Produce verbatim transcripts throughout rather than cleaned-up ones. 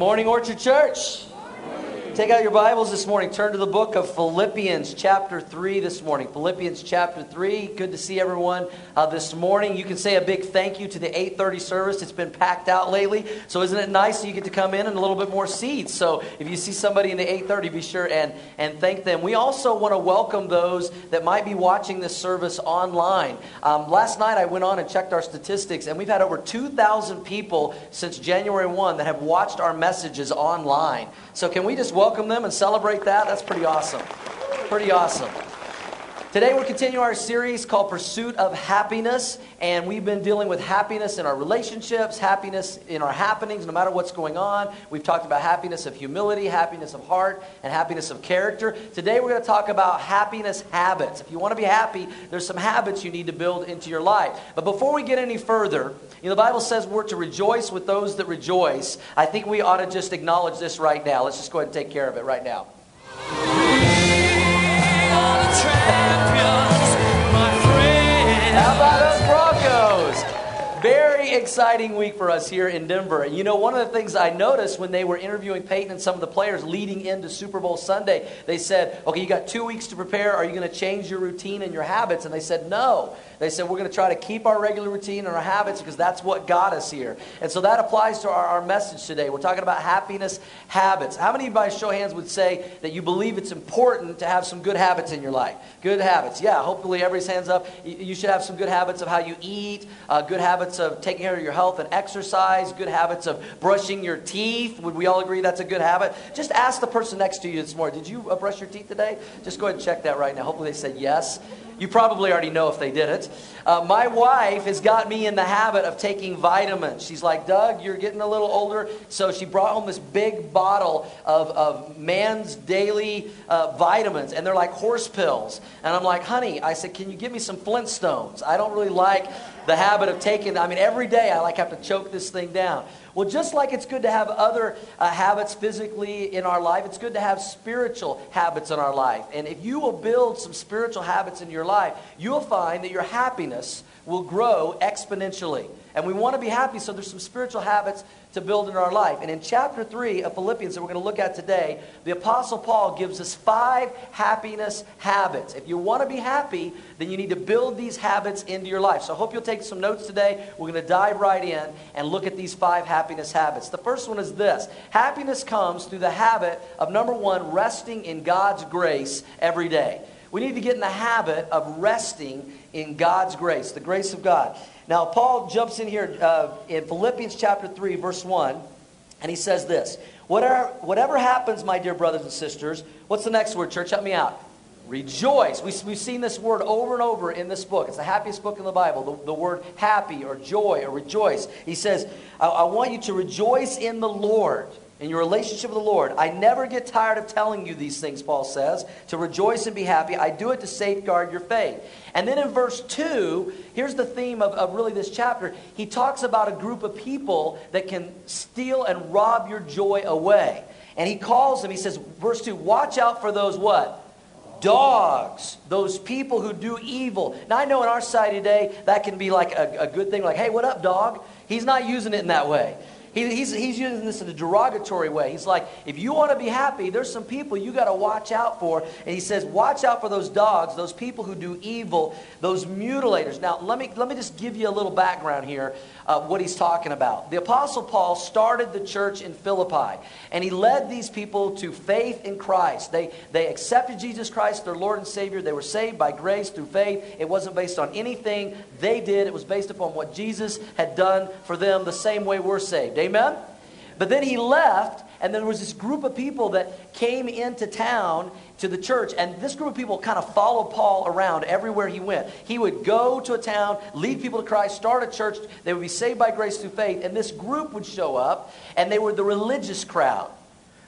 morning, Orchard Church. Morning. Take out your Bibles this morning. Turn to the book of Philippians chapter three this morning. Philippians chapter three. Good to see everyone uh, this morning. You can say a big thank you to the eight thirty service. It's been packed out lately. So isn't it nice that you get to come in and a little bit more seats? So if you see somebody in the eight thirty, be sure and, and thank them. We also want to welcome those that might be watching this service online. Um, last night I went on and checked our statistics, and we've had over two thousand people since January first that have watched our messages online. So can we just welcome them and celebrate that? That's pretty awesome. Pretty awesome. Today we're continuing our series called Pursuit of Happiness, and we've been dealing with happiness in our relationships, happiness in our happenings, no matter what's going on. We've talked about happiness of humility, happiness of heart, and happiness of character. Today we're going to talk about happiness habits. If you want to be happy, there's some habits you need to build into your life. But before we get any further, you know, the Bible says we're to rejoice with those that rejoice. I think we ought to just acknowledge this right now. Let's just go ahead and take care of it right now. How about those Broncos? Very exciting week for us here in Denver. You know, one of the things I noticed when they were interviewing Peyton and some of the players leading into Super Bowl Sunday, they said, okay, you got two weeks to prepare. Are you going to change your routine and your habits? And they said, no. They said, we're going to try to keep our regular routine and our habits because that's what got us here. And so that applies to our, our message today. We're talking about happiness habits. How many of you, by show of hands, would say that you believe it's important to have some good habits in your life? Good habits. Yeah, hopefully everybody's hands up. You should have some good habits of how you eat, uh, good habits of taking care of your health and exercise, good habits of brushing your teeth. Would we all agree that's a good habit? Just ask the person next to you this morning, did you brush your teeth today? Just go ahead and check that right now. Hopefully they said yes. You probably already know if they did it. Uh, my wife has got me in the habit of taking vitamins. She's like, Doug, you're getting a little older. So she brought home this big bottle of, of man's daily uh, vitamins, and they're like horse pills. And I'm like, honey, I said, can you give me some Flintstones? I don't really like the habit of taking, I mean, every day I like have to choke this thing down. Well, just like it's good to have other uh, habits physically in our life, it's good to have spiritual habits in our life. And if you will build some spiritual habits in your life, you'll find that your happiness will grow exponentially. And we want to be happy, so there's some spiritual habits to build in our life. And in chapter three of Philippians that we're going to look at today, the Apostle Paul gives us five happiness habits. If you want to be happy, then you need to build these habits into your life. So I hope you'll take some notes today. We're going to dive right in and look at these five happiness habits. The first one is this. Happiness comes through the habit of, number one, resting in God's grace every day. We need to get in the habit of resting in God's grace, the grace of God. Now, Paul jumps in here uh, in Philippians chapter three, verse one, and he says this. Whatever, whatever happens, my dear brothers and sisters, what's the next word, church? Help me out. Rejoice. We, we've seen this word over and over in this book. It's the happiest book in the Bible, the, the word happy or joy or rejoice. He says, I, I want you to rejoice in the Lord, in your relationship with the Lord. I never get tired of telling you these things, Paul says, to rejoice and be happy. I do it to safeguard your faith. And then in verse two, here's the theme of, of really this chapter. He talks about a group of people that can steal and rob your joy away. And he calls them, he says, verse two, watch out for those what? Dogs, those people who do evil. Now, I know in our society today, that can be like a, a good thing, like, hey, what up, dog? He's not using it in that way. He, he's, he's using this in a derogatory way. He's like, if you want to be happy, there's some people you got to watch out for. And he says, watch out for those dogs, those people who do evil, those mutilators. Now, let me, let me just give you a little background here of what he's talking about. The Apostle Paul started the church in Philippi, and he led these people to faith in Christ. They, they accepted Jesus Christ, their Lord and Savior. They were saved by grace through faith. It wasn't based on anything they did. It was based upon what Jesus had done for them, the same way we're saved. Amen? But then he left, and there was this group of people that came into town to the church, and this group of people kind of followed Paul around everywhere he went. He would go to a town, lead people to Christ, start a church. They would be saved by grace through faith, and this group would show up, and they were the religious crowd.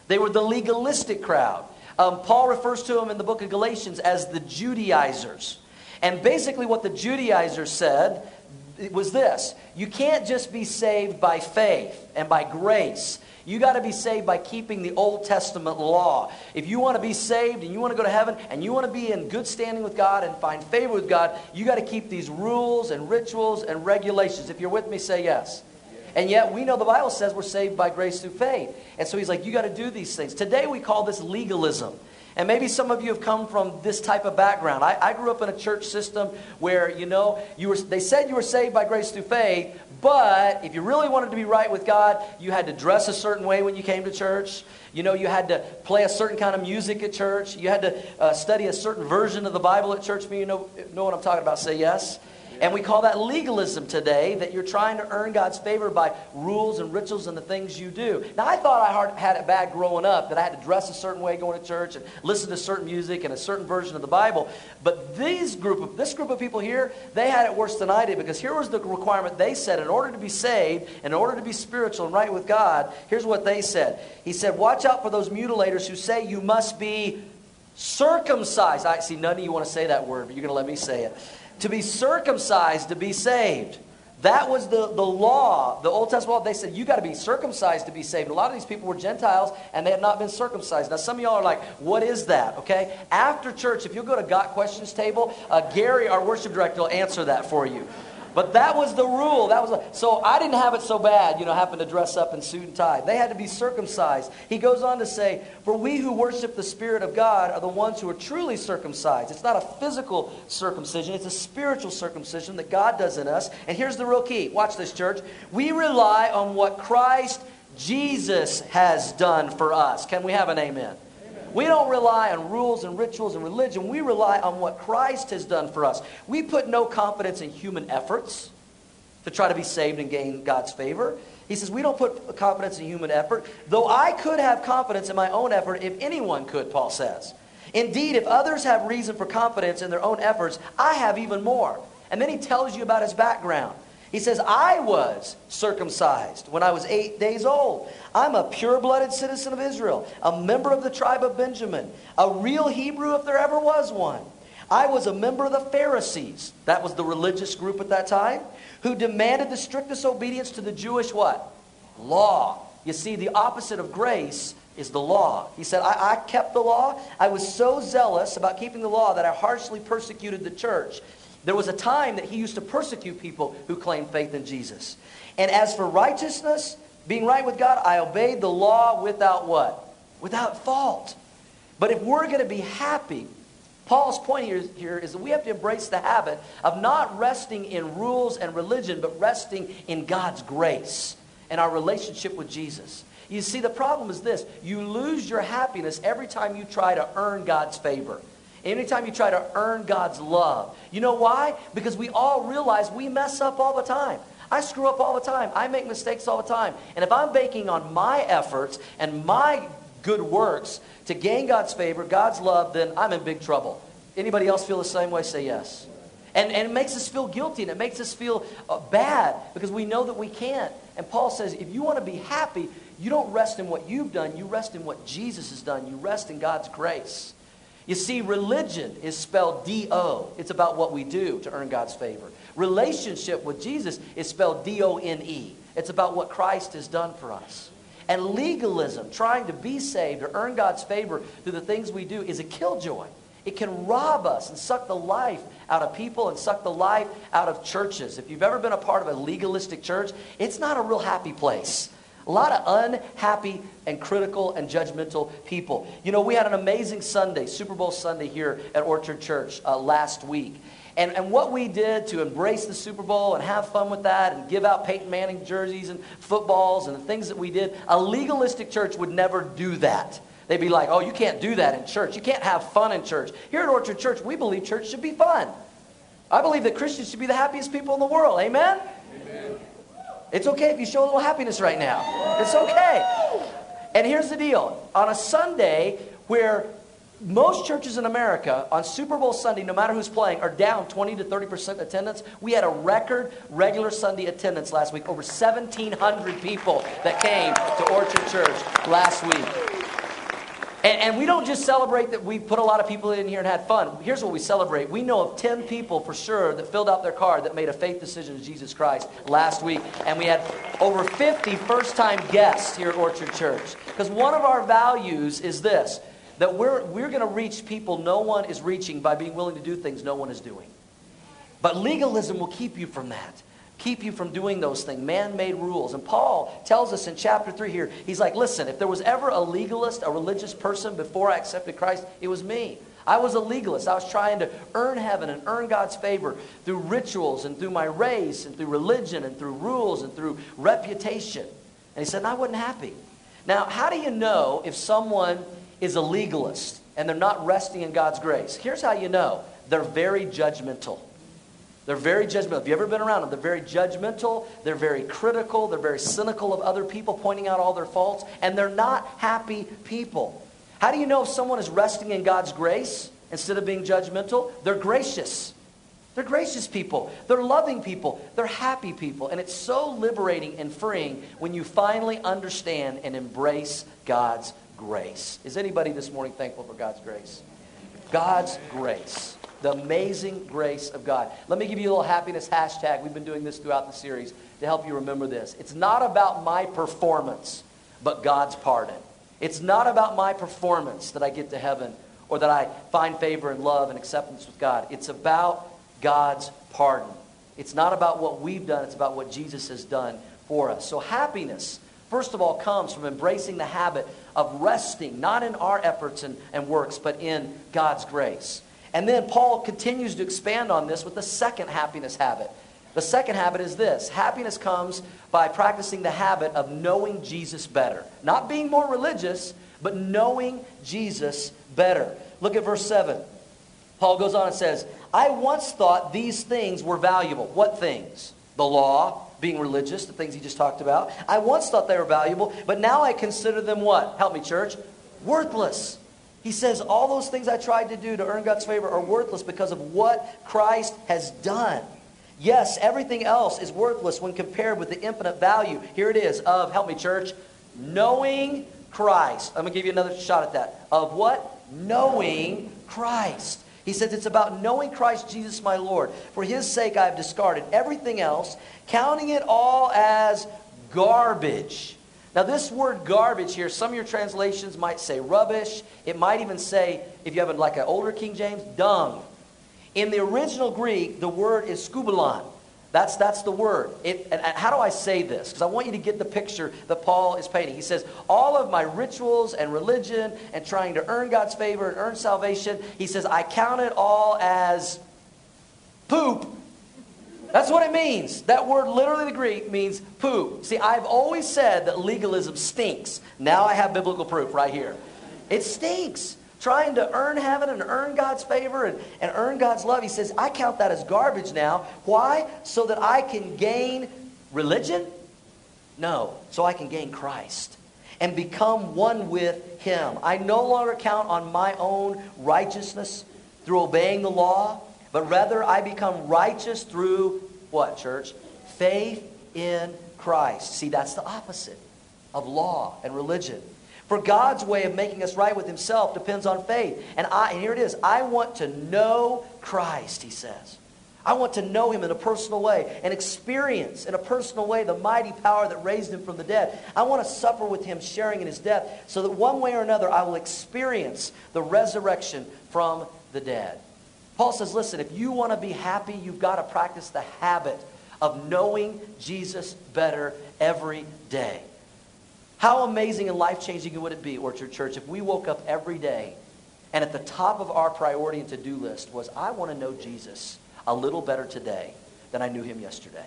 They were the legalistic crowd. Um, Paul refers to them in the book of Galatians as the Judaizers. And basically what the Judaizers said, it was this: you can't just be saved by faith and by grace. You got to be saved by keeping the Old Testament law. If you want to be saved and you want to go to heaven and you want to be in good standing with God and find favor with God, you got to keep these rules and rituals and regulations. If you're with me, say yes. And yet we know the Bible says we're saved by grace through faith. And so he's like, you got to do these things. Today we call this legalism. And maybe some of you have come from this type of background. I, I grew up in a church system where, you know, you were, they said you were saved by grace through faith, but if you really wanted to be right with God, you had to dress a certain way when you came to church. You know, you had to play a certain kind of music at church. You had to uh, study a certain version of the Bible at church. You know, know what I'm talking about. Say yes. And we call that legalism today, that you're trying to earn God's favor by rules and rituals and the things you do. Now, I thought I had it bad growing up, that I had to dress a certain way going to church and listen to certain music and a certain version of the Bible. But these group of, this group of people here, they had it worse than I did, because here was the requirement they said in order to be saved, in order to be spiritual and right with God, here's what they said. He said, watch out for those mutilators who say you must be circumcised. I see none of you want to say that word, but you're going to let me say it. To be circumcised to be saved. That was the, the law, the Old Testament law. They said, you got to be circumcised to be saved. And a lot of these people were Gentiles, and they had not been circumcised. Now, some of y'all are like, what is that? Okay? After church, if you'll go to Got Questions table, uh, Gary, our worship director, will answer that for you. But that was the rule. That was a, so I didn't have it so bad, you know, having to dress up in suit and tie. They had to be circumcised. He goes on to say, for we who worship the Spirit of God are the ones who are truly circumcised. It's not a physical circumcision. It's a spiritual circumcision that God does in us. And here's the real key. Watch this, church. We rely on what Christ Jesus has done for us. Can we have an amen? We don't rely on rules and rituals and religion. We rely on what Christ has done for us. We put no confidence in human efforts to try to be saved and gain God's favor. He says, we don't put confidence in human effort, though I could have confidence in my own effort if anyone could, Paul says. Indeed, if others have reason for confidence in their own efforts, I have even more. And then he tells you about his background. He says, I was circumcised when I was eight days old. I'm a pure-blooded citizen of Israel, a member of the tribe of Benjamin, a real Hebrew if there ever was one. I was a member of the Pharisees, that was the religious group at that time, who demanded the strictest obedience to the Jewish what? Law. You see, the opposite of grace is the law. He said, I, I kept the law. I was so zealous about keeping the law that I harshly persecuted the church. There was a time that he used to persecute people who claimed faith in Jesus. And as for righteousness, being right with God, I obeyed the law without what? Without fault. But if we're going to be happy, Paul's point here, here is that we have to embrace the habit of not resting in rules and religion, but resting in God's grace and our relationship with Jesus. You see, the problem is this. You lose your happiness every time you try to earn God's favor. Anytime you try to earn God's love. You know why? Because we all realize we mess up all the time. I screw up all the time. I make mistakes all the time. And if I'm banking on my efforts and my good works to gain God's favor, God's love, then I'm in big trouble. Anybody else feel the same way? Say yes. And, and it makes us feel guilty, and it makes us feel uh, bad because we know that we can't. And Paul says, if you want to be happy, you don't rest in what you've done. You rest in what Jesus has done. You rest in God's grace. You see, religion is spelled D O. It's about what we do to earn God's favor. Relationship with Jesus is spelled D O N E. It's about what Christ has done for us. And legalism, trying to be saved or earn God's favor through the things we do, is a killjoy. It can rob us and suck the life out of people and suck the life out of churches. If you've ever been a part of a legalistic church, it's not a real happy place. A lot of unhappy and critical and judgmental people. You know, we had an amazing Sunday, Super Bowl Sunday here at Orchard Church uh, last week. And, and what we did to embrace the Super Bowl and have fun with that and give out Peyton Manning jerseys and footballs and the things that we did, a legalistic church would never do that. They'd be like, oh, you can't do that in church. You can't have fun in church. Here at Orchard Church, we believe church should be fun. I believe that Christians should be the happiest people in the world. Amen? Amen. It's okay if you show a little happiness right now. It's okay. And here's the deal. On a Sunday where most churches in America, on Super Bowl Sunday, no matter who's playing, are down twenty to thirty percent attendance, we had a record regular Sunday attendance last week. Over seventeen hundred people that came to Orchard Church last week. And, and we don't just celebrate that we put a lot of people in here and had fun. Here's what we celebrate. We know of ten people for sure that filled out their card that made a faith decision to Jesus Christ last week. And we had over fifty first-time guests here at Orchard Church. Because one of our values is this, that we're, we're going to reach people no one is reaching by being willing to do things no one is doing. But legalism will keep you from that. keep you from doing those things, man-made rules. And Paul tells us in chapter three here, he's like, listen, if there was ever a legalist, a religious person before I accepted Christ, it was me. I was a legalist. I was trying to earn heaven and earn God's favor through rituals and through my race and through religion and through rules and through reputation. And he said, and I wasn't happy. Now, how do you know if someone is a legalist and they're not resting in God's grace? Here's how you know. They're very judgmental. They're very judgmental. If you've ever been around them, they're very judgmental. They're very critical. They're very cynical of other people, pointing out all their faults. And they're not happy people. How do you know if someone is resting in God's grace instead of being judgmental? They're gracious. They're gracious people. They're loving people. They're happy people. And it's so liberating and freeing when you finally understand and embrace God's grace. Is anybody this morning thankful for God's grace? God's grace. The amazing grace of God. Let me give you a little happiness hashtag. We've been doing this throughout the series to help you remember this. It's not about my performance, but God's pardon. It's not about my performance that I get to heaven or that I find favor and love and acceptance with God. It's about God's pardon. It's not about what we've done. It's about what Jesus has done for us. So happiness, first of all, comes from embracing the habit of resting, not in our efforts and, and works, but in God's grace. And then Paul continues to expand on this with the second happiness habit. The second habit is this. Happiness comes by practicing the habit of knowing Jesus better. Not being more religious, but knowing Jesus better. Look at verse seven. Paul goes on and says, I once thought these things were valuable. What things? The law, being religious, the things he just talked about. I once thought they were valuable, but now I consider them what? Help me, church. Worthless. He says, all those things I tried to do to earn God's favor are worthless because of what Christ has done. Yes, everything else is worthless when compared with the infinite value. Here it is of, help me church, knowing Christ. I'm going to give you another shot at that. Of what? Knowing Christ. He says it's about knowing Christ Jesus my Lord. For his sake I have discarded everything else, counting it all as garbage. Now this word garbage here, some of your translations might say rubbish. It might even say, if you have like an older King James, dung. In the original Greek, the word is skubalon. That's, that's the word. It, and how do I say this? Because I want you to get the picture that Paul is painting. He says, all of my rituals and religion and trying to earn God's favor and earn salvation, he says, I count it all as poop. That's what it means. That word literally in the Greek means poop. See, I've always said that legalism stinks. Now I have biblical proof right here. It stinks. Trying to earn heaven and earn God's favor and, and earn God's love. He says, I count that as garbage now. Why? So that I can gain religion? No. So I can gain Christ and become one with him. I no longer count on my own righteousness through obeying the law, but rather I become righteous through what, church? Faith in Christ. See, that's the opposite of law and religion. For God's way of making us right with himself depends on faith. And, I, and here it is. I want to know Christ, he says. I want to know him in a personal way and experience in a personal way the mighty power that raised him from the dead. I want to suffer with him, sharing in his death, so that one way or another I will experience the resurrection from the dead. Paul says, listen, if you want to be happy, you've got to practice the habit of knowing Jesus better every day. How amazing and life-changing would it be, Orchard Church, if we woke up every day and at the top of our priority and to-do list was, I want to know Jesus a little better today than I knew him yesterday,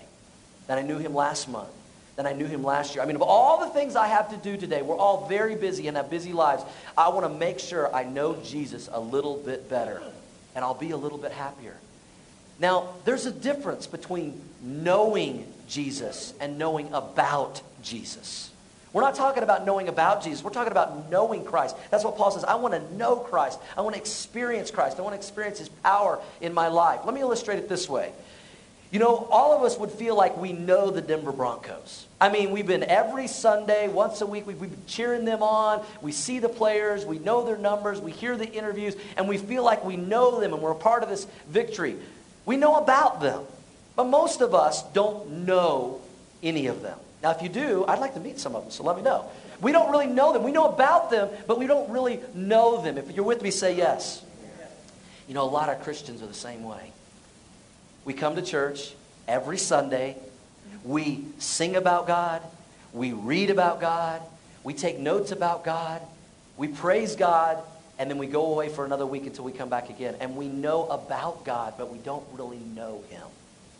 than I knew him last month, than I knew him last year. I mean, of all the things I have to do today, we're all very busy and have busy lives. I want to make sure I know Jesus a little bit better, and I'll be a little bit happier. Now, there's a difference between knowing Jesus and knowing about Jesus. We're not talking about knowing about Jesus. We're talking about knowing Christ. That's what Paul says. I want to know Christ. I want to experience Christ. I want to experience his power in my life. Let me illustrate it this way. You know, all of us would feel like we know the Denver Broncos. I mean, we've been every Sunday, once a week, we've been cheering them on. We see the players. We know their numbers. We hear the interviews. And we feel like we know them and we're a part of this victory. We know about them. But most of us don't know any of them. Now, if you do, I'd like to meet some of them, so let me know. We don't really know them. We know about them, but we don't really know them. If you're with me, say yes. You know, a lot of Christians are the same way. We come to church every Sunday, We sing about God. We read about God. We take notes about God. We praise God. And then we go away for another week until we come back again. And we know about God, but we don't really know him.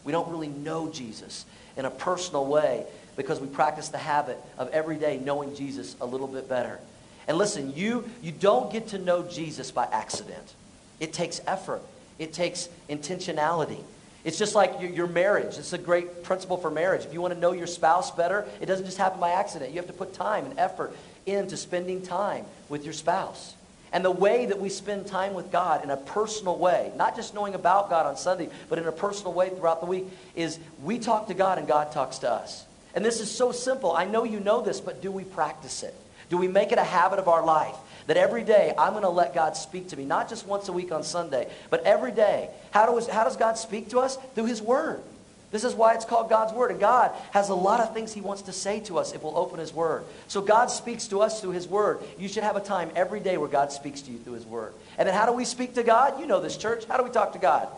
We don't really know Jesus in a personal way because we practice the habit of every day knowing Jesus a little bit better. And listen, you, you don't get to know Jesus by accident. It takes effort. It takes intentionality. It's just like your, your marriage. It's a great principle for marriage. If you want to know your spouse better, it doesn't just happen by accident. You have to put time and effort into spending time with your spouse. And the way that we spend time with God in a personal way, not just knowing about God on Sunday, but in a personal way throughout the week, is we talk to God and God talks to us. And this is so simple. I know you know this, but do we practice it? Do we make it a habit of our life that every day I'm going to let God speak to me, not just once a week on Sunday, but every day? How does, how does God speak to us? Through his word. This is why it's called God's word. And God has a lot of things he wants to say to us if we'll open his word. So God speaks to us through his word. You should have a time every day where God speaks to you through his word. And then how do we speak to God? You know this, church. How do we talk to God?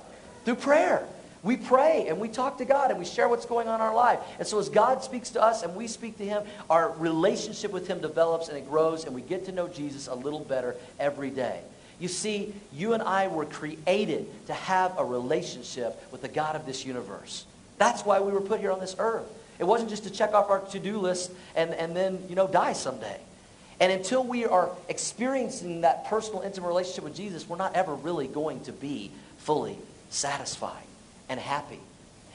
Through prayer. We pray and we talk to God and we share what's going on in our life. And so as God speaks to us and we speak to him, our relationship with him develops and it grows and we get to know Jesus a little better every day. You see, you and I were created to have a relationship with the God of this universe. That's why we were put here on this earth. It wasn't just to check off our to-do list and, and then, you know, die someday. And until we are experiencing that personal, intimate relationship with Jesus, we're not ever really going to be fully satisfied and happy.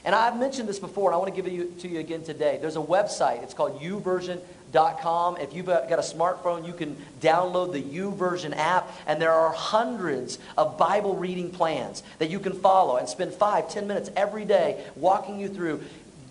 And I've mentioned this before, and I want to give it to you again today. There's a website. It's called YouVersion dot com. If you've got a smartphone, you can download the YouVersion app, and there are hundreds of Bible reading plans that you can follow and spend five, ten minutes every day walking you through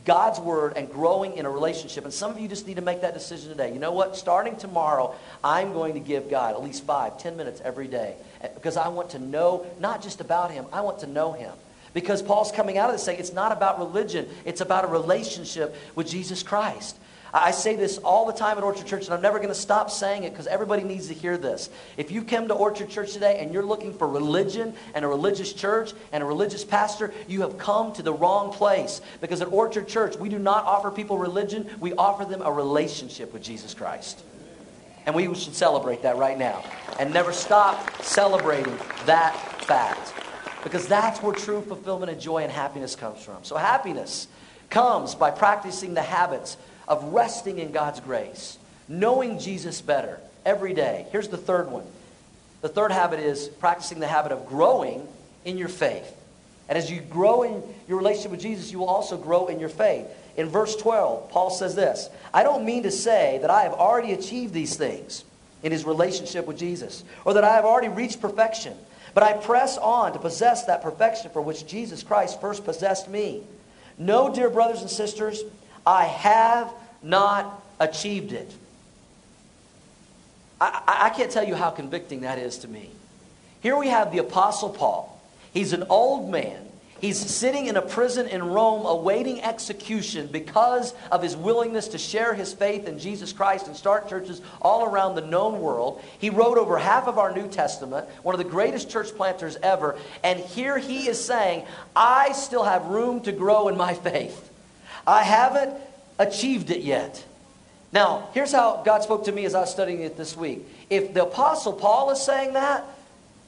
God's word and growing in a relationship. And some of you just need to make that decision today. You know what? Starting tomorrow, I'm going to give God at least five, ten minutes every day because I want to know not just about him, I want to know him. Because Paul's coming out of this saying it's not about religion. It's about a relationship with Jesus Christ. I say this all the time at Orchard Church, and I'm never going to stop saying it because everybody needs to hear this. If you come to Orchard Church today and you're looking for religion and a religious church and a religious pastor, you have come to the wrong place. Because at Orchard Church, we do not offer people religion. We offer them a relationship with Jesus Christ. And we should celebrate that right now and never stop celebrating that fact. Because that's where true fulfillment and joy and happiness comes from. So happiness comes by practicing the habits of resting in God's grace, knowing Jesus better every day. Here's the third one. The third habit is practicing the habit of growing in your faith. And as you grow in your relationship with Jesus, you will also grow in your faith. In verse twelve, Paul says this, I don't mean to say that I have already achieved these things in his relationship with Jesus, or that I have already reached perfection. But I press on to possess that perfection for which Jesus Christ first possessed me. No, dear brothers and sisters, I have not achieved it. I, I, I can't tell you how convicting that is to me. Here we have the Apostle Paul. He's an old man. He's sitting in a prison in Rome awaiting execution because of his willingness to share his faith in Jesus Christ and start churches all around the known world. He wrote over half of our New Testament, one of the greatest church planters ever. And here he is saying, I still have room to grow in my faith. I haven't achieved it yet. Now, here's how God spoke to me as I was studying it this week. If the Apostle Paul is saying that,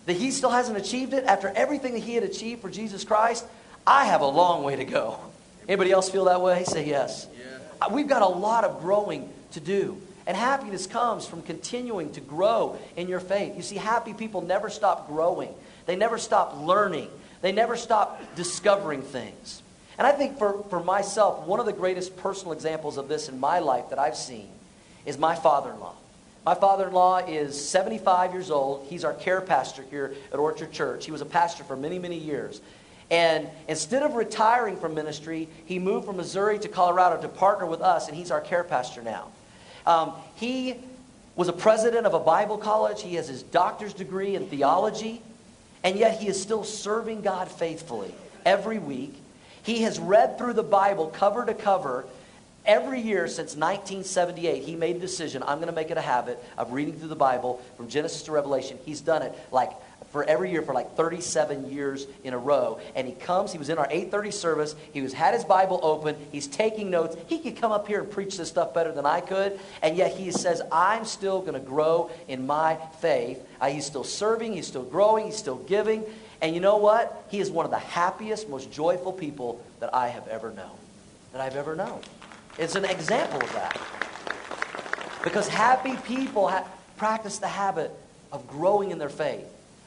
that he still hasn't achieved it after everything that he had achieved for Jesus Christ, I have a long way to go. Anybody else feel that way? Say yes. Yeah. We've got a lot of growing to do. And happiness comes from continuing to grow in your faith. You see, happy people never stop growing. They never stop learning. They never stop discovering things. And I think for, for myself, one of the greatest personal examples of this in my life that I've seen is my father-in-law. My father-in-law is seventy-five years old. He's our care pastor here at Orchard Church. He was a pastor for many, many years. And instead of retiring from ministry, he moved from Missouri to Colorado to partner with us, and he's our care pastor now. Um, he was a president of a Bible college. He has his doctor's degree in theology, and yet he is still serving God faithfully every week. He has read through the Bible cover to cover. Every year since nineteen seventy-eight, he made a decision, I'm going to make it a habit of reading through the Bible from Genesis to Revelation. He's done it like for every year for like thirty-seven years in a row. And he comes, he was in our eight thirty service, he was had his Bible open, he's taking notes. He could come up here and preach this stuff better than I could, and yet he says, I'm still going to grow in my faith. Uh, he's still serving, he's still growing, he's still giving. And you know what? He is one of the happiest, most joyful people that I have ever known. That I've ever known. It's an example of that. Because happy people ha- practice the habit of growing in their faith.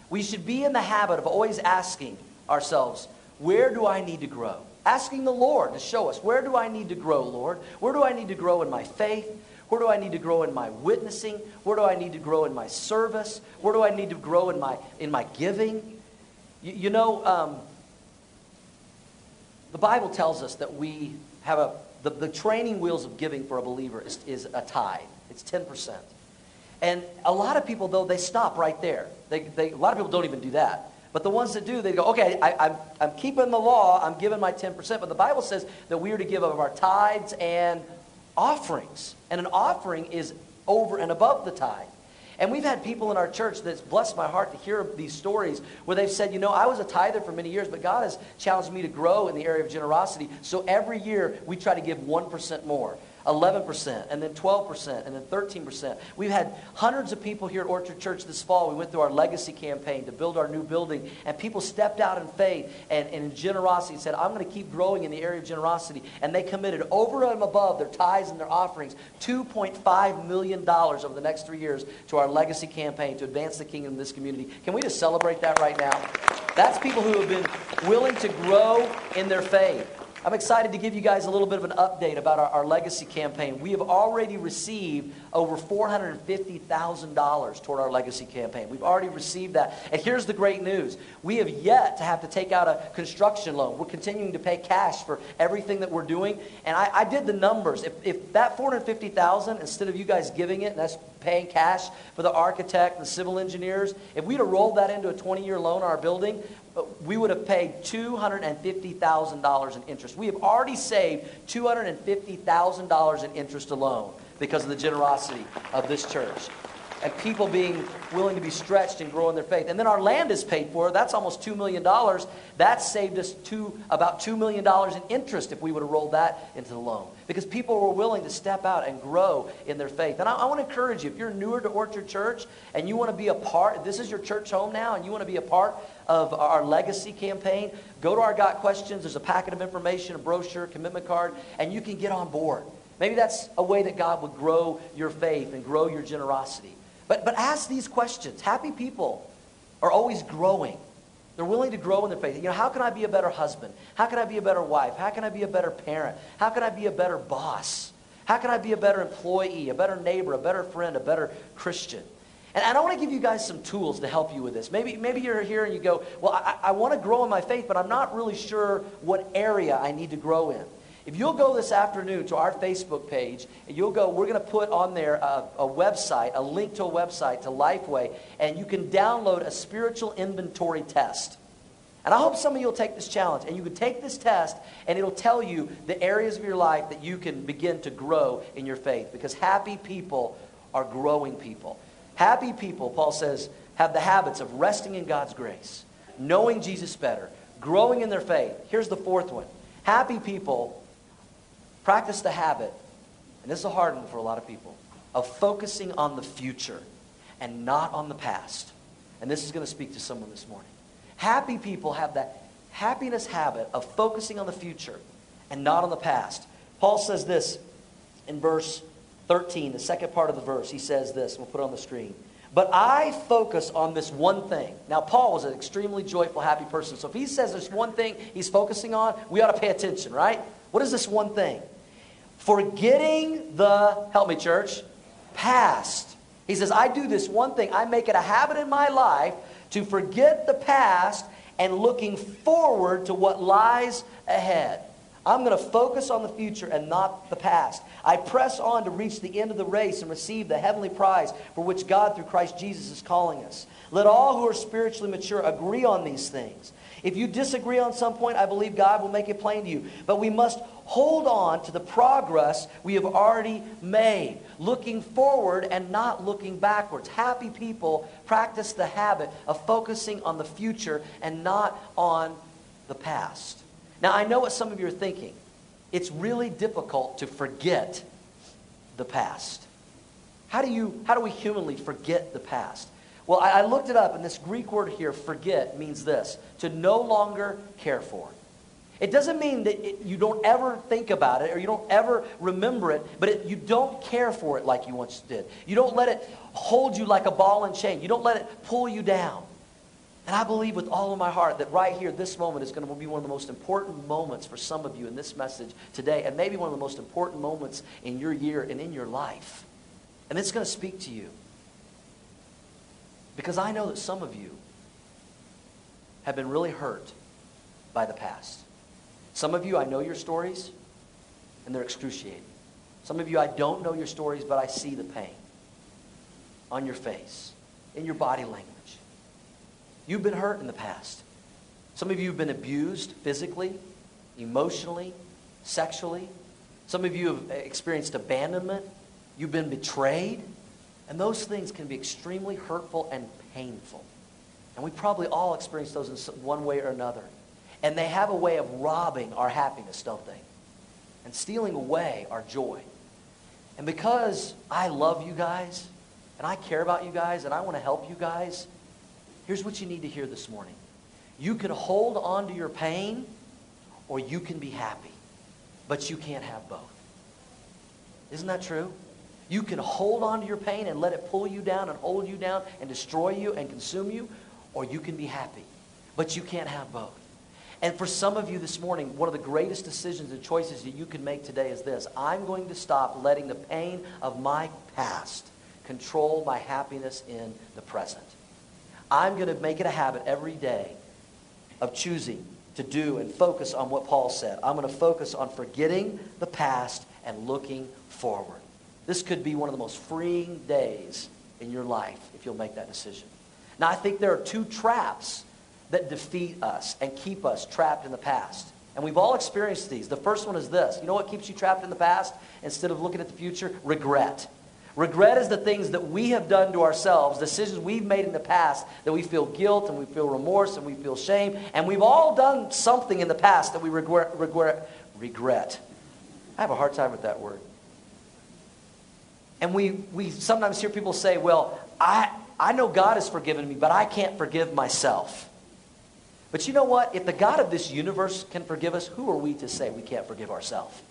We should be in the habit of always asking ourselves, where do I need to grow? Asking the Lord to show us, where do I need to grow, Lord? Where do I need to grow in my faith? Where do I need to grow in my witnessing? Where do I need to grow in my service? Where do I need to grow in my, in my giving? You, you know, um, the Bible tells us that we have a, the, the training wheels of giving for a believer is, is a tithe. It's ten percent. And a lot of people, though, they stop right there. They, they, a lot of people don't even do that. But the ones that do, they go, okay, I, I'm, I'm keeping the law, I'm giving my ten percent. But the Bible says that we are to give of our tithes and offerings. And an offering is over and above the tithe. And we've had people in our church that's blessed my heart to hear these stories where they've said, you know, I was a tither for many years, but God has challenged me to grow in the area of generosity. So every year we try to give one percent more. eleven percent, and then twelve percent, and then thirteen percent. We've had hundreds of people here at Orchard Church this fall. We went through our legacy campaign to build our new building, and people stepped out in faith and, and in generosity and said, I'm going to keep growing in the area of generosity. And they committed over and above their tithes and their offerings two point five million dollars over the next three years to our legacy campaign to advance the kingdom of this community. Can we just celebrate that right now? That's people who have been willing to grow in their faith. I'm excited to give you guys a little bit of an update about our, our legacy campaign. We have already received over four hundred fifty thousand dollars toward our legacy campaign. We've already received that. And here's the great news. We have yet to have to take out a construction loan. We're continuing to pay cash for everything that we're doing. And I, I did the numbers. If, if that four hundred fifty thousand dollars, instead of you guys giving it, and that's paying cash for the architect, the civil engineers, if we'd have rolled that into a twenty-year loan on our building, we would have paid two hundred fifty thousand dollars in interest. We have already saved two hundred fifty thousand dollars in interest alone because of the generosity of this church and people being willing to be stretched and grow in their faith. And then our land is paid for. That's almost two million dollars. That saved us two, about two million dollars in interest if we would have rolled that into the loan because people were willing to step out and grow in their faith. And I, I want to encourage you, if you're newer to Orchard Church and you want to be a part, this is your church home now and you want to be a part of our legacy campaign, go to our Got Questions. There's a packet of information, a brochure, a commitment card, and you can get on board. Maybe that's a way that God would grow your faith and grow your generosity. But but ask these questions. Happy people are always growing. They're willing to grow in their faith. You know, how can I be a better husband? How can I be a better wife? How can I be a better parent? How can I be a better boss? How can I be a better employee, a better neighbor, a better friend, a better Christian? And I want to give you guys some tools to help you with this. Maybe maybe you're here and you go, well, I, I want to grow in my faith, but I'm not really sure what area I need to grow in. If you'll go this afternoon to our Facebook page, you'll go, we're going to put on there a, a website, a link to a website, to Lifeway, and you can download a spiritual inventory test. And I hope some of you will take this challenge. And you can take this test, and it'll tell you the areas of your life that you can begin to grow in your faith. Because happy people are growing people. Happy people, Paul says, have the habits of resting in God's grace, knowing Jesus better, growing in their faith. Here's the fourth one. Happy people practice the habit, and this is a hard one for a lot of people, of focusing on the future and not on the past. And this is going to speak to someone this morning. Happy people have that happiness habit of focusing on the future and not on the past. Paul says this in verse thirteen, the second part of the verse. He says this, we'll put it on the screen. But I focus on this one thing. Now, Paul was an extremely joyful, happy person. So if he says there's one thing he's focusing on, we ought to pay attention, right? What is this one thing? Forgetting the, help me church, past. He says, I do this one thing. I make it a habit in my life to forget the past and looking forward to what lies ahead. I'm going to focus on the future and not the past. I press on to reach the end of the race and receive the heavenly prize for which God through Christ Jesus is calling us. Let all who are spiritually mature agree on these things. If you disagree on some point, I believe God will make it plain to you. But we must hold on to the progress we have already made, looking forward and not looking backwards. Happy people practice the habit of focusing on the future and not on the past. Now, I know what some of you are thinking. It's really difficult to forget the past. How do you, how do we humanly forget the past? Well, I, I looked it up, and this Greek word here, forget, means this: to no longer care for. It doesn't mean that it, you don't ever think about it or you don't ever remember it, but it, you don't care for it like you once did. You don't let it hold you like a ball and chain. You don't let it pull you down. And I believe with all of my heart that right here, this moment is going to be one of the most important moments for some of you in this message today, and maybe one of the most important moments in your year and in your life. And it's going to speak to you. Because I know that some of you have been really hurt by the past. Some of you, I know your stories, and they're excruciating. Some of you, I don't know your stories, but I see the pain on your face, in your body language. You've been hurt in the past. Some of you have been abused physically, emotionally, sexually. Some of you have experienced abandonment. You've been betrayed. And those things can be extremely hurtful and painful. And we probably all experience those in one way or another. And they have a way of robbing our happiness, don't they? And stealing away our joy. And because I love you guys, and I care about you guys, and I want to help you guys, here's what you need to hear this morning. You can hold on to your pain, or you can be happy. But you can't have both. Isn't that true? You can hold on to your pain and let it pull you down and hold you down and destroy you and consume you, or you can be happy. But you can't have both. And for some of you this morning, one of the greatest decisions and choices that you can make today is this: I'm going to stop letting the pain of my past control my happiness in the present. I'm going to make it a habit every day of choosing to do and focus on what Paul said. I'm going to focus on forgetting the past and looking forward. This could be one of the most freeing days in your life if you'll make that decision. Now, I think there are two traps that defeat us and keep us trapped in the past. And we've all experienced these. The first one is this. You know what keeps you trapped in the past instead of looking at the future? Regret. Regret is the things that we have done to ourselves, decisions we've made in the past that we feel guilt and we feel remorse and we feel shame. And we've all done something in the past that we regret. regret, regret. I have a hard time with that word. And we, we sometimes hear people say, well, I, I know God has forgiven me, but I can't forgive myself. But you know what? If the God of this universe can forgive us, who are we to say we can't forgive ourselves?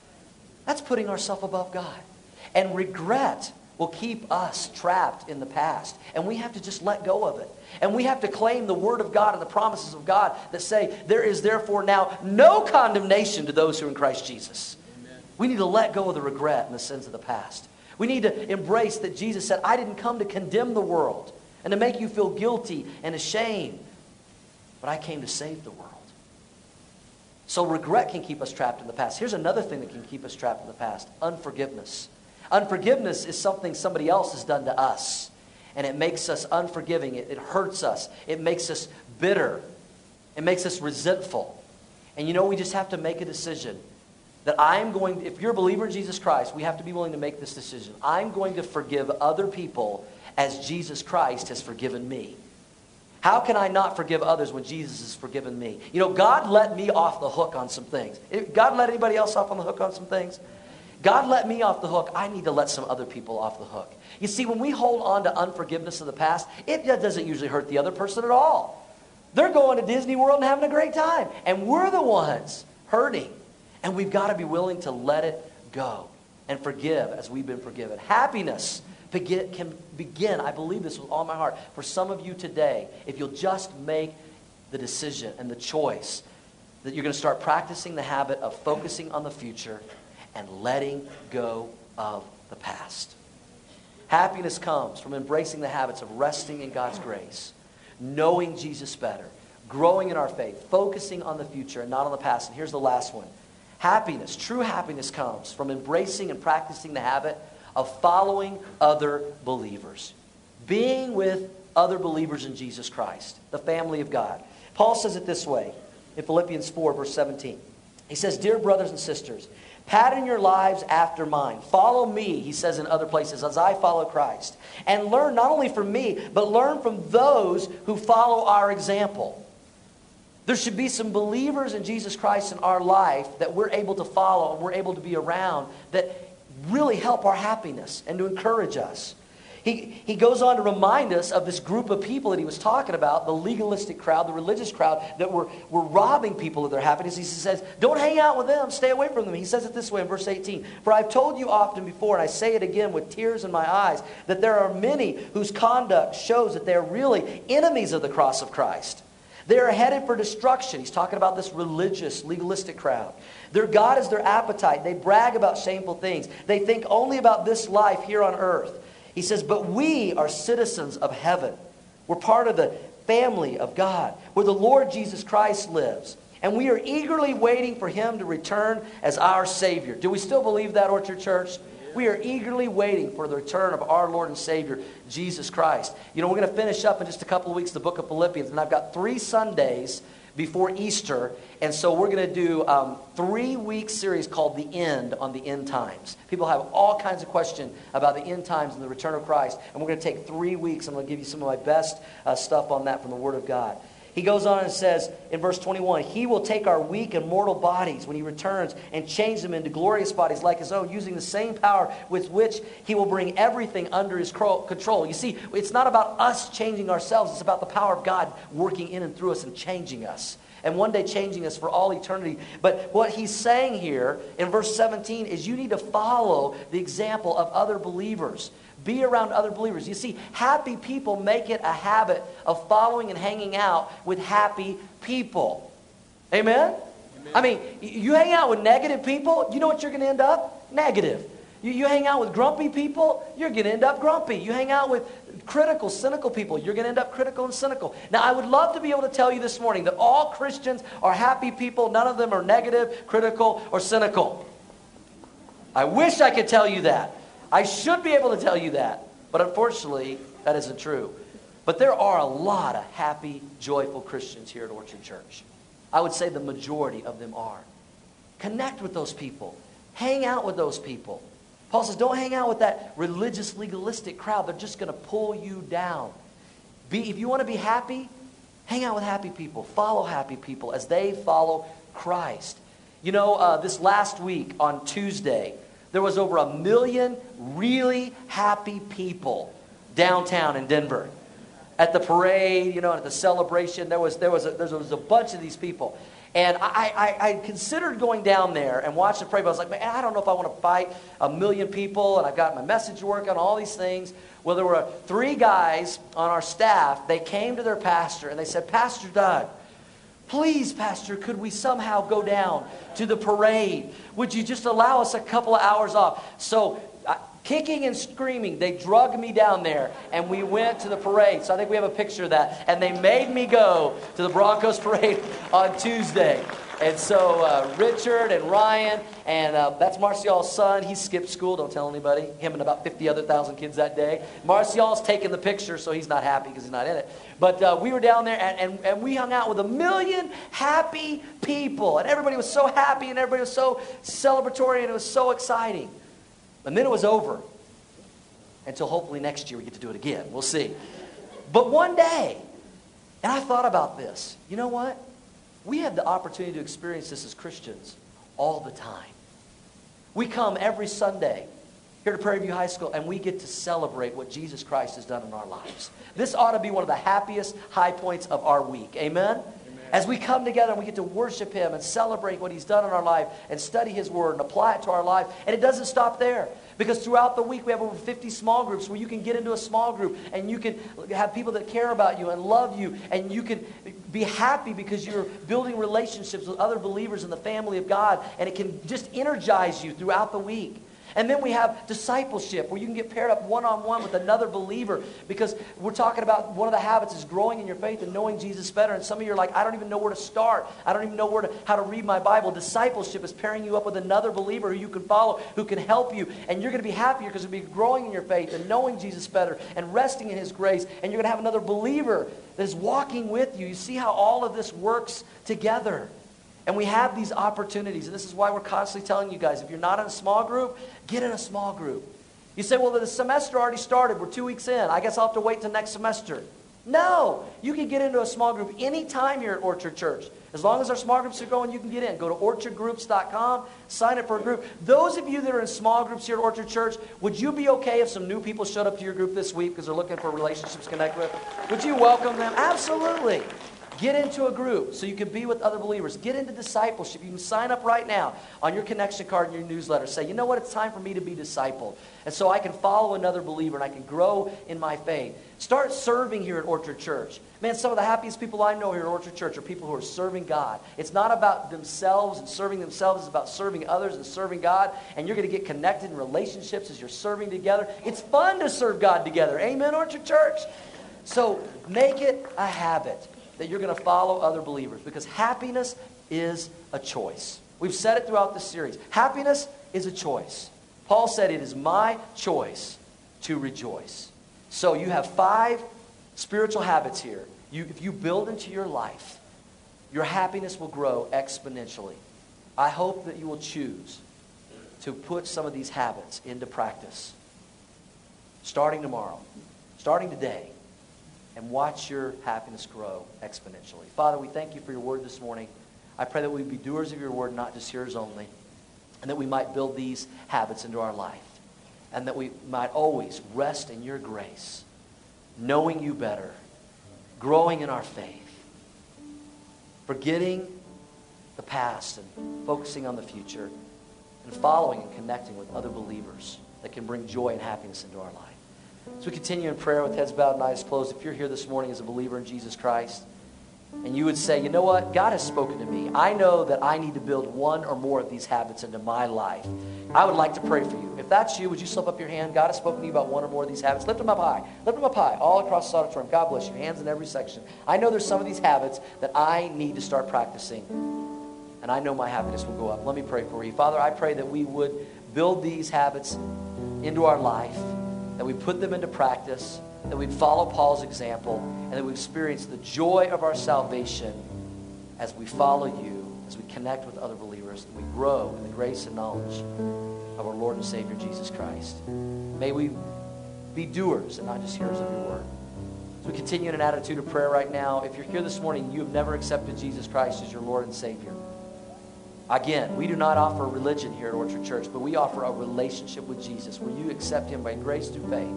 That's putting ourselves above God. And regret will keep us trapped in the past. And we have to just let go of it. And we have to claim the word of God and the promises of God that say, there is therefore now no condemnation to those who are in Christ Jesus. Amen. We need to let go of the regret and the sins of the past. We need to embrace that Jesus said, I didn't come to condemn the world and to make you feel guilty and ashamed, but I came to save the world. So regret can keep us trapped in the past. Here's another thing that can keep us trapped in the past: unforgiveness. Unforgiveness is something somebody else has done to us, and it makes us unforgiving. It, it hurts us. It makes us bitter. It makes us resentful. And you know, we just have to make a decision that I'm going to, if you're a believer in Jesus Christ, we have to be willing to make this decision. I'm going to forgive other people as Jesus Christ has forgiven me. How can I not forgive others when Jesus has forgiven me? You know, God let me off the hook on some things. If God let anybody else off on the hook on some things, God let me off the hook. I need to let some other people off the hook. You see, when we hold on to unforgiveness of the past, it doesn't usually hurt the other person at all. They're going to Disney World and having a great time, and we're the ones hurting. And we've got to be willing to let it go and forgive as we've been forgiven. Happiness begin, can begin, I believe this with all my heart, for some of you today, if you'll just make the decision and the choice that you're going to start practicing the habit of focusing on the future and letting go of the past. Happiness comes from embracing the habits of resting in God's grace, knowing Jesus better, growing in our faith, focusing on the future and not on the past. And here's the last one. Happiness, true happiness, comes from embracing and practicing the habit of following other believers, being with other believers in Jesus Christ, the family of God. Paul says it this way in Philippians four, verse seventeen. He says, "Dear brothers and sisters, pattern your lives after mine. Follow me," he says in other places, "as I follow Christ. And learn not only from me, but learn from those who follow our example." There should be some believers in Jesus Christ in our life that we're able to follow and we're able to be around that really help our happiness and to encourage us. He, he goes on to remind us of this group of people that he was talking about, the legalistic crowd, the religious crowd, that were, were robbing people of their happiness. He says, don't hang out with them, stay away from them. He says it this way in verse eighteen, "For I've told you often before, and I say it again with tears in my eyes, that there are many whose conduct shows that they are really enemies of the cross of Christ. They are headed for destruction." He's talking about this religious, legalistic crowd. "Their God is their appetite. They brag about shameful things. They think only about this life here on earth." He says, "But we are citizens of heaven." We're part of the family of God, where the Lord Jesus Christ lives. And we are eagerly waiting for him to return as our Savior. Do we still believe that, Orchard Church? We are eagerly waiting for the return of our Lord and Savior, Jesus Christ. You know, we're going to finish up in just a couple of weeks the book of Philippians. And I've got three Sundays before Easter. And so we're going to do a um, three-week series called The End on the End Times. People have all kinds of questions about the end times and the return of Christ. And we're going to take three weeks. I'm going to give you some of my best uh, stuff on that from the Word of God. He goes on and says in verse twenty-one, "He will take our weak and mortal bodies when he returns and change them into glorious bodies like his own, using the same power with which he will bring everything under his control." You see, it's not about us changing ourselves. It's about the power of God working in and through us and changing us. And one day changing us for all eternity. But what he's saying here in verse seventeen is you need to follow the example of other believers. Be around other believers. You see, happy people make it a habit of following and hanging out with happy people. Amen? Amen. I mean, you hang out with negative people, you know what you're going to end up? Negative. You, you hang out with grumpy people, you're going to end up grumpy. You hang out with critical, cynical people, you're going to end up critical and cynical. Now, I would love to be able to tell you this morning that all Christians are happy people. None of them are negative, critical, or cynical. I wish I could tell you that. I should be able to tell you that, but unfortunately, that isn't true. But there are a lot of happy, joyful Christians here at Orchard Church. I would say the majority of them are. Connect with those people. Hang out with those people. Paul says, don't hang out with that religious, legalistic crowd. They're just going to pull you down. Be, if you want to be happy, hang out with happy people. Follow happy people as they follow Christ. You know, uh, this last week on Tuesday, there was over a million really happy people downtown in Denver. At the parade, you know, and at the celebration, there was, there was, a, there was a bunch of these people. And I, I, I considered going down there and watching the parade, but I was like, man, I don't know if I want to fight a million people, and I've got my message working, all these things. Well, there were three guys on our staff. They came to their pastor, and they said, "Pastor Doug, please, Pastor, could we somehow go down to the parade? Would you just allow us a couple of hours off?" So, I, kicking and screaming, they drug me down there, and we went to the parade. So I think we have a picture of that. And they made me go to the Broncos parade on Tuesday. And so uh, Richard and Ryan, and uh, that's Marcial's son. He skipped school. Don't tell anybody. Him and about fifty other thousand kids that day. Marcial's taking the picture, so he's not happy because he's not in it. But uh, we were down there, and, and, and we hung out with a million happy people. And everybody was so happy, and everybody was so celebratory, and it was so exciting. And then it was over. Until hopefully next year we get to do it again. We'll see. But one day, and I thought about this. You know what? We have the opportunity to experience this as Christians all the time. We come every Sunday here to Prairie View High School, and we get to celebrate what Jesus Christ has done in our lives. This ought to be one of the happiest high points of our week. Amen? As we come together and we get to worship him and celebrate what he's done in our life and study his word and apply it to our life. And it doesn't stop there, because throughout the week we have over fifty small groups where you can get into a small group and you can have people that care about you and love you, and you can be happy because you're building relationships with other believers in the family of God, and it can just energize you throughout the week. And then we have discipleship, where you can get paired up one-on-one with another believer, because we're talking about one of the habits is growing in your faith and knowing Jesus better. And some of you are like, I don't even know where to start. I don't even know where to, how to read my Bible. Discipleship is pairing you up with another believer who you can follow, who can help you. And you're going to be happier because you'll be growing in your faith and knowing Jesus better and resting in his grace. And you're going to have another believer that is walking with you. You see how all of this works together. And we have these opportunities. And this is why we're constantly telling you guys, if you're not in a small group, get in a small group. You say, well, the semester already started. We're two weeks in. I guess I'll have to wait till next semester. No, you can get into a small group anytime here at Orchard Church. As long as our small groups are going, you can get in. Go to orchard groups dot com, sign up for a group. Those of you that are in small groups here at Orchard Church, would you be okay if some new people showed up to your group this week because they're looking for relationships to connect with? Would you welcome them? Absolutely. Get into a group so you can be with other believers. Get into discipleship. You can sign up right now on your connection card and your newsletter. Say, you know what, it's time for me to be discipled. And so I can follow another believer and I can grow in my faith. Start serving here at Orchard Church. Man, some of the happiest people I know here at Orchard Church are people who are serving God. It's not about themselves and serving themselves. It's about serving others and serving God. And you're going to get connected in relationships as you're serving together. It's fun to serve God together. Amen, Orchard Church? So make it a habit that you're going to follow other believers, because happiness is a choice. We've said it throughout this series. Happiness is a choice. Paul said, it is my choice to rejoice. So you have five spiritual habits here. You, if you build into your life, your happiness will grow exponentially. I hope that you will choose to put some of these habits into practice, starting tomorrow, starting today, and watch your happiness grow exponentially. Father, we thank you for your word this morning. I pray that we be doers of your word, not just hearers only, and that we might build these habits into our life, and that we might always rest in your grace, knowing you better, growing in our faith, forgetting the past and focusing on the future, and following and connecting with other believers that can bring joy and happiness into our life. So we continue in prayer with heads bowed and eyes closed. If you're here this morning as a believer in Jesus Christ, and you would say, you know what, God has spoken to me. I know that I need to build one or more of these habits into my life. I would like to pray for you. If that's you, would you slip up your hand? God has spoken to you about one or more of these habits. Lift them up high. Lift them up high all across this auditorium. God bless you. Hands in every section. I know there's some of these habits that I need to start practicing, and I know my happiness will go up. Let me pray for you. Father, I pray that we would build these habits into our life, that we put them into practice, that we'd follow Paul's example, and that we experience the joy of our salvation as we follow you, as we connect with other believers, and we grow in the grace and knowledge of our Lord and Savior, Jesus Christ. May we be doers and not just hearers of your word. As we continue in an attitude of prayer right now, if you're here this morning, you have never accepted Jesus Christ as your Lord and Savior. Again, we do not offer religion here at Orchard Church, but we offer a relationship with Jesus where you accept him by grace through faith.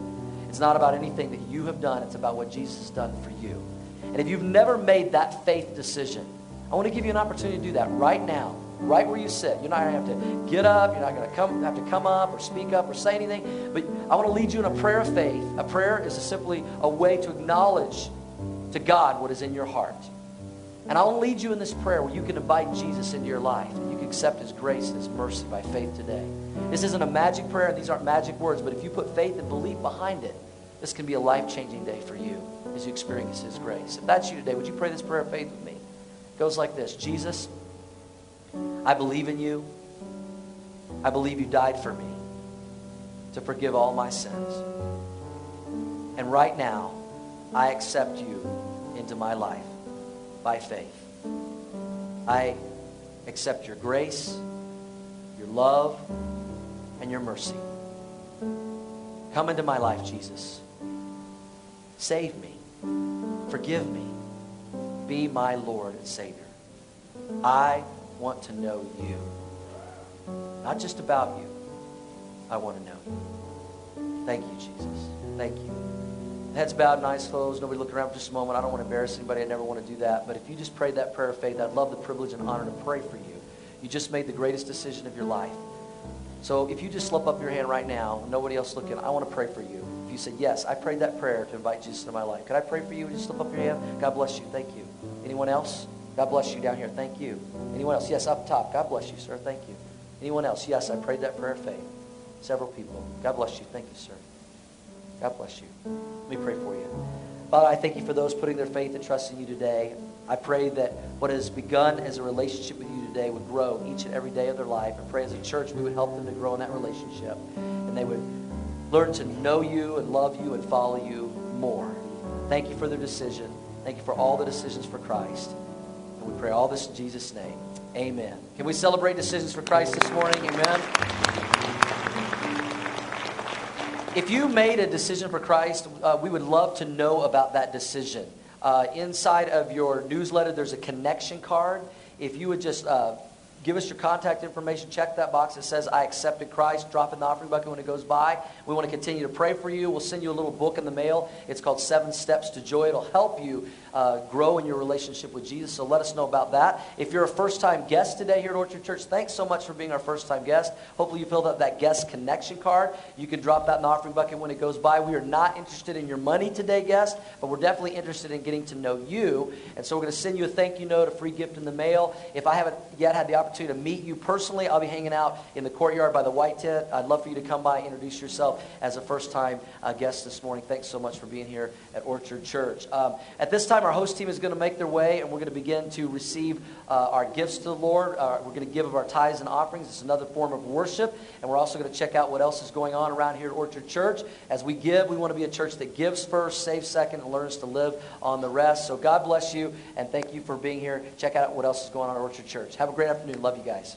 It's not about anything that you have done. It's about what Jesus has done for you. And if you've never made that faith decision, I want to give you an opportunity to do that right now, right where you sit. You're not going to have to get up. You're not going to come, have to come up or speak up or say anything. But I want to lead you in a prayer of faith. A prayer is simply a way to acknowledge to God what is in your heart. And I'll lead you in this prayer where you can invite Jesus into your life. And you can accept his grace and his mercy by faith today. This isn't a magic prayer, and these aren't magic words, but if you put faith and belief behind it, this can be a life-changing day for you as you experience his grace. If that's you today, would you pray this prayer of faith with me? It goes like this. Jesus, I believe in you. I believe you died for me to forgive all my sins. And right now, I accept you into my life. By faith, I accept your grace, your love, and your mercy. Come into my life, Jesus. Save me. Forgive me. Be my Lord and Savior. I want to know you. Not just about you. I want to know you. Thank you, Jesus. Thank you. Heads bowed and eyes closed. Nobody look around for just a moment. I don't want to embarrass anybody. I never want to do that. But if you just prayed that prayer of faith, I'd love the privilege and honor to pray for you. You just made the greatest decision of your life. So if you just slip up your hand right now, nobody else looking, I want to pray for you. If you said, yes, I prayed that prayer to invite Jesus into my life. Could I pray for you? Just slip up your hand. God bless you. Thank you. Anyone else? God bless you down here. Thank you. Anyone else? Yes, up top. God bless you, sir. Thank you. Anyone else? Yes, I prayed that prayer of faith. several people. God bless you. Thank you, sir. God bless you. Let me pray for you. Father, I thank you for those putting their faith and trust in you today. I pray that what has begun as a relationship with you today would grow each and every day of their life. I pray as a church we would help them to grow in that relationship, and they would learn to know you and love you and follow you more. Thank you for their decision. Thank you for all the decisions for Christ. And we pray all this in Jesus' name. Amen. Can we celebrate decisions for Christ this morning? Amen. If you made a decision for Christ, uh, we would love to know about that decision. Uh, inside of your newsletter, there's a connection card. If you would just uh, give us your contact information, check that box that says, I accepted Christ, drop in the offering bucket when it goes by. We want to continue to pray for you. We'll send you a little book in the mail. It's called Seven Steps to Joy. It'll help you uh, grow in your relationship with Jesus, so let us know about that. If you're a first-time guest today here at Orchard Church, thanks so much for being our first-time guest. Hopefully you filled out that guest connection card. You can drop that in the offering bucket when it goes by. We are not interested in your money today, guest, but we're definitely interested in getting to know you, and so we're going to send you a thank you note, a free gift in the mail. If I haven't yet had the opportunity to meet you personally, I'll be hanging out in the courtyard by the white tent. I'd love for you to come by and introduce yourself as a first-time uh, guest this morning. Thanks so much for being here at Orchard Church. Um, at this time, our host team is going to make their way, and we're going to begin to receive uh, our gifts to the Lord. Uh, we're going to give of our tithes and offerings. It's another form of worship, and we're also going to check out what else is going on around here at Orchard Church. As we give, we want to be a church that gives first, saves second, and learns to live on the rest. So God bless you, and thank you for being here. Check out what else is going on at Orchard Church. Have a great afternoon. Love you guys.